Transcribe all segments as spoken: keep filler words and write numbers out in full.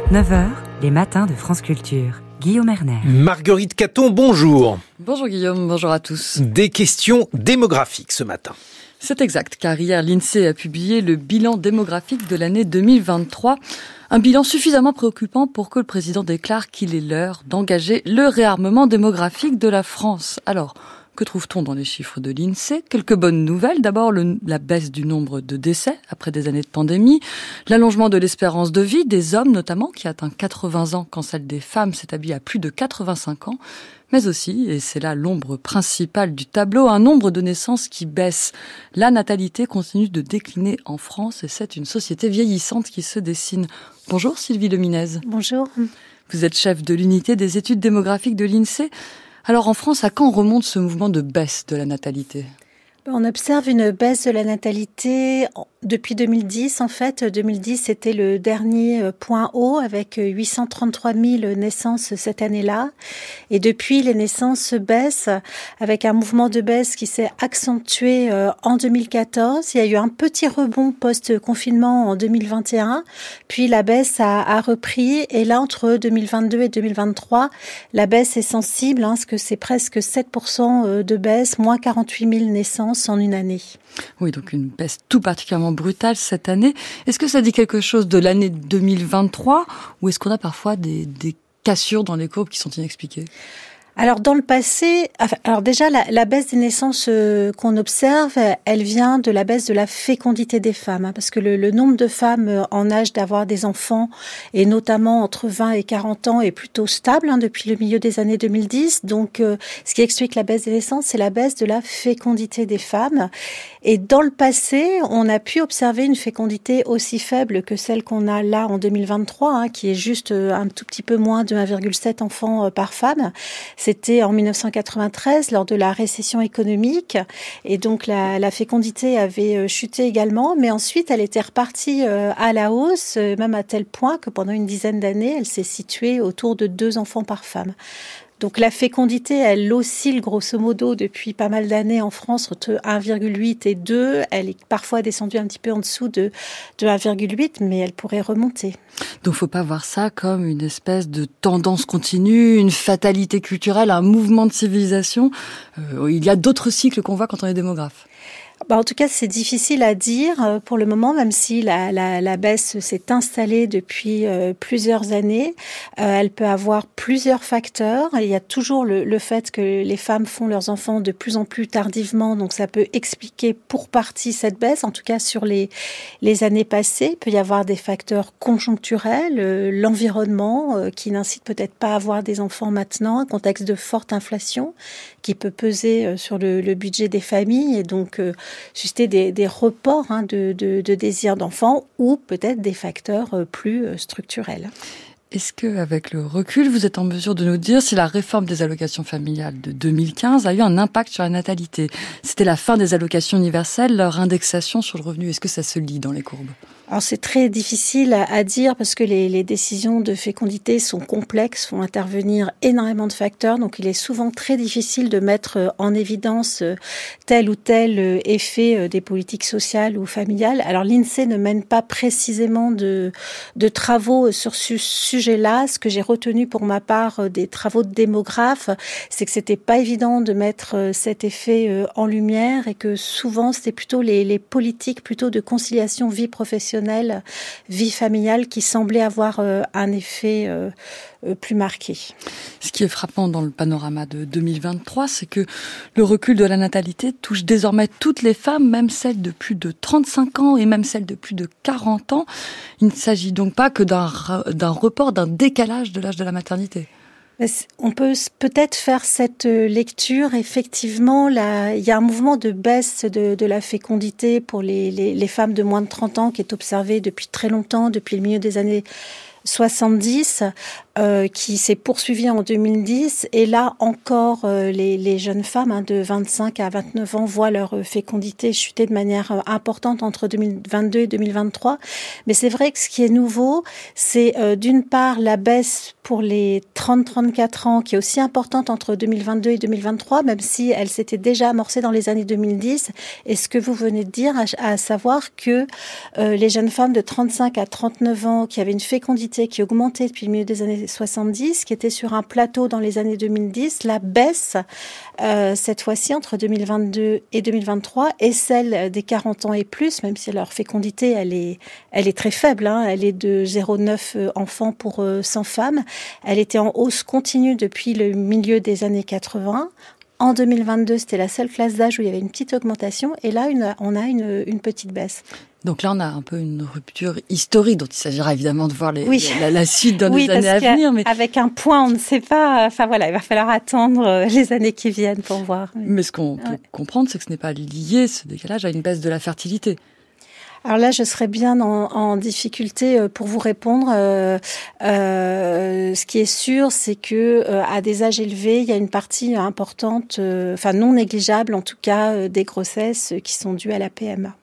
trente-neuf heures, les matins de France Culture. Guillaume Herner. Marguerite Caton, bonjour. Bonjour Guillaume, bonjour à tous. Des questions démographiques ce matin. C'est exact, car hier l'INSEE a publié le bilan démographique de l'année deux mille vingt-trois. Un bilan suffisamment préoccupant pour que le président déclare qu'il est l'heure d'engager le réarmement démographique de la France. Alors, que trouve-t-on dans les chiffres de l'INSEE ? Quelques bonnes nouvelles. D'abord, le, la baisse du nombre de décès après des années de pandémie, l'allongement de l'espérance de vie des hommes notamment, qui atteint quatre-vingts ans quand celle des femmes s'établit à plus de quatre-vingt-cinq ans, mais aussi, et c'est là l'ombre principale du tableau, un nombre de naissances qui baisse. La natalité continue de décliner en France et c'est une société vieillissante qui se dessine. Bonjour Sylvie Le Minez. Bonjour. Vous êtes chef de l'unité des études démographiques de l'INSEE. Alors en France, à quand remonte ce mouvement de baisse de la natalité ? On observe une baisse de la natalité depuis deux mille dix. En fait, deux mille dix, c'était le dernier point haut avec huit cent trente-trois mille naissances cette année-là. Et depuis, les naissances baissent avec un mouvement de baisse qui s'est accentué en deux mille quatorze. Il y a eu un petit rebond post-confinement en deux mille vingt et un. Puis la baisse a, a repris. Et là, entre deux mille vingt-deux et deux mille vingt-trois, la baisse est sensible, hein, parce que c'est presque sept pour cent de baisse, moins quarante-huit mille naissances en une année. Oui, donc une baisse tout particulièrement brutale cette année. Est-ce que ça dit quelque chose de l'année deux mille vingt-trois ou est-ce qu'on a parfois des, des cassures dans les courbes qui sont inexpliquées ? Alors dans le passé, alors déjà la, la baisse des naissances euh, qu'on observe, elle vient de la baisse de la fécondité des femmes, hein, parce que le, le nombre de femmes en âge d'avoir des enfants, et notamment entre vingt et quarante ans, est plutôt stable hein, depuis le milieu des années deux mille dix. Donc euh, ce qui explique la baisse des naissances, c'est la baisse de la fécondité des femmes. Et dans le passé, on a pu observer une fécondité aussi faible que celle qu'on a là en deux mille vingt-trois, hein, qui est juste un tout petit peu moins de un virgule sept enfants par femme. C'était en dix-neuf cent quatre-vingt-treize, lors de la récession économique. Et donc, la, la fécondité avait chuté également. Mais ensuite, elle était repartie à la hausse, même à tel point que pendant une dizaine d'années, elle s'est située autour de deux enfants par femme. Donc la fécondité, elle oscille grosso modo depuis pas mal d'années en France entre un virgule huit et deux. Elle est parfois descendue un petit peu en dessous de, de un virgule huit, mais elle pourrait remonter. Donc il ne faut pas voir ça comme une espèce de tendance continue, une fatalité culturelle, un mouvement de civilisation. Euh, il y a d'autres cycles qu'on voit quand on est démographe. Bah en tout cas, c'est difficile à dire pour le moment, même si la, la, la baisse s'est installée depuis euh, plusieurs années. Euh, elle peut avoir plusieurs facteurs. Il y a toujours le, le fait que les femmes font leurs enfants de plus en plus tardivement, donc ça peut expliquer pour partie cette baisse. En tout cas, sur les, les années passées, il peut y avoir des facteurs conjoncturels, euh, l'environnement euh, qui n'incite peut-être pas à avoir des enfants maintenant, un contexte de forte inflation qui peut peser euh, sur le, le budget des familles et donc euh, susciter des, des reports hein, de, de, de désir d'enfant ou peut-être des facteurs euh, plus euh, structurels. Est-ce qu'avec le recul, vous êtes en mesure de nous dire si la réforme des allocations familiales de deux mille quinze a eu un impact sur la natalité ? C'était la fin des allocations universelles, leur indexation sur le revenu. Est-ce que ça se lit dans les courbes ? Alors c'est très difficile à, à dire parce que les, les décisions de fécondité sont complexes, font intervenir énormément de facteurs. Donc il est souvent très difficile de mettre en évidence tel ou tel effet des politiques sociales ou familiales. Alors l'INSEE ne mène pas précisément de, de travaux sur ce sujet. Là, ce que j'ai retenu pour ma part des travaux de démographes, c'est que c'était pas évident de mettre cet effet en lumière et que souvent c'était plutôt les, les politiques plutôt de conciliation vie professionnelle, vie familiale qui semblaient avoir un effet plus marqué. Ce qui est frappant dans le panorama de deux mille vingt-trois, c'est que le recul de la natalité touche désormais toutes les femmes, même celles de plus de trente-cinq ans et même celles de plus de quarante ans. Il ne s'agit donc pas que d'un, d'un report d'un décalage de l'âge de la maternité. On peut peut-être faire cette lecture. Effectivement, là, il y a un mouvement de baisse de, de la fécondité pour les, les, les femmes de moins de trente ans qui est observé depuis très longtemps, depuis le milieu des années soixante-dix. euh, qui s'est poursuivie en deux mille dix. Et là, encore, euh, les, les jeunes femmes hein, de vingt-cinq à vingt-neuf ans voient leur fécondité chuter de manière importante entre deux mille vingt-deux et deux mille vingt-trois. Mais c'est vrai que ce qui est nouveau, c'est euh, d'une part la baisse pour les trente à trente-quatre ans, qui est aussi importante entre deux mille vingt-deux et deux mille vingt-trois, même si elle s'était déjà amorcée dans les années deux mille dix. Et ce que vous venez de dire, à, à savoir que euh, les jeunes femmes de trente-cinq à trente-neuf ans qui avaient une fécondité qui augmentait depuis le milieu des années soixante-dix, qui était sur un plateau dans les années deux mille dix, la baisse euh, cette fois-ci entre deux mille vingt-deux et deux mille vingt-trois et celle des quarante ans et plus, même si leur fécondité elle est, elle est très faible, hein, elle est de zéro virgule neuf enfants pour euh, cent femmes. Elle était en hausse continue depuis le milieu des années quatre-vingts. En deux mille vingt-deux, c'était la seule classe d'âge où il y avait une petite augmentation. Et là, une, on a une, une petite baisse. Donc là, on a un peu une rupture historique, dont il s'agira évidemment de voir les, oui. la, la suite dans oui, les années à venir. Mais avec un point, on ne sait pas. Enfin voilà, il va falloir attendre les années qui viennent pour voir. Oui. Mais ce qu'on ouais. peut comprendre, c'est que ce n'est pas lié, ce décalage, à une baisse de la fertilité. Alors là, je serais bien en, en difficulté pour vous répondre. Euh, euh, ce qui est sûr, c'est que euh, à des âges élevés, il y a une partie importante, euh, enfin non négligeable en tout cas, euh, des grossesses qui sont dues à la P M A.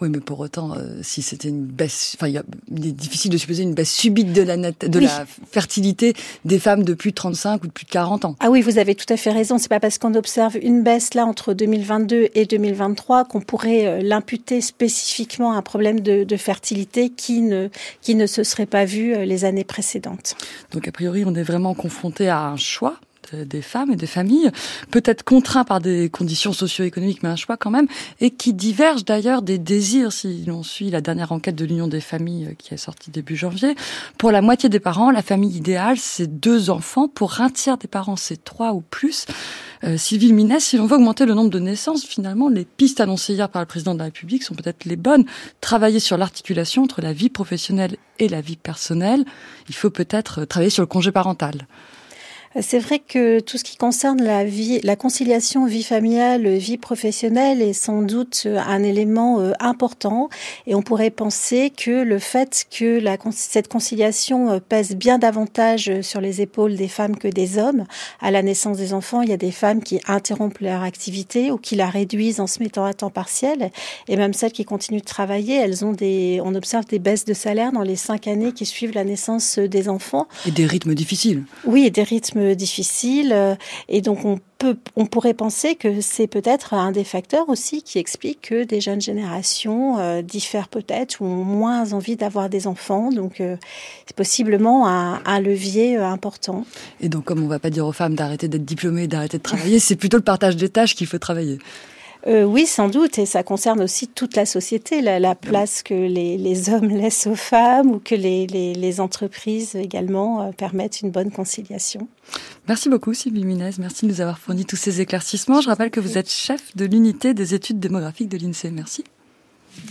Oui, mais pour autant, euh, si c'était une baisse, enfin, il est difficile de supposer une baisse subite de la nat- de oui. la fertilité des femmes de plus de trente-cinq ou de plus de quarante ans. Ah oui, vous avez tout à fait raison. C'est pas parce qu'on observe une baisse là entre deux mille vingt-deux et deux mille vingt-trois qu'on pourrait euh, l'imputer spécifiquement à un problème de, de fertilité qui ne qui ne se serait pas vu euh, les années précédentes. Donc a priori, on est vraiment confronté à un choix des femmes et des familles, peut-être contraints par des conditions socio-économiques, mais un choix quand même, et qui divergent d'ailleurs des désirs, si l'on suit la dernière enquête de l'Union des familles qui est sortie début janvier. Pour la moitié des parents, la famille idéale, c'est deux enfants. Pour un tiers des parents, c'est trois ou plus. Euh, Sylvie Le Minez, si l'on veut augmenter le nombre de naissances, finalement, les pistes annoncées hier par le président de la République sont peut-être les bonnes. Travailler sur l'articulation entre la vie professionnelle et la vie personnelle, il faut peut-être travailler sur le congé parental. C'est vrai que tout ce qui concerne la vie, la conciliation vie familiale, vie professionnelle est sans doute un élément euh, important. Et on pourrait penser que le fait que la, cette conciliation pèse bien davantage sur les épaules des femmes que des hommes. À la naissance des enfants, il y a des femmes qui interrompent leur activité ou qui la réduisent en se mettant à temps partiel. Et même celles qui continuent de travailler, elles ont des, on observe des baisses de salaire dans les cinq années qui suivent la naissance des enfants. Et des rythmes difficiles. Oui, et des rythmes difficile et donc on peut, on pourrait penser que c'est peut-être un des facteurs aussi qui explique que des jeunes générations euh, diffèrent peut-être ou ont moins envie d'avoir des enfants, donc euh, c'est possiblement un, un levier euh, important. Et donc comme on ne va pas dire aux femmes d'arrêter d'être diplômées, d'arrêter de travailler, c'est plutôt le partage des tâches qu'il faut travailler. Euh, oui, sans doute, et ça concerne aussi toute la société, la, la place que les, les hommes laissent aux femmes ou que les, les, les entreprises également euh, permettent une bonne conciliation. Merci beaucoup Sylvie Le Minez, merci de nous avoir fourni tous ces éclaircissements. Je rappelle que vous êtes chef de l'unité des études démographiques de l'INSEE. Merci.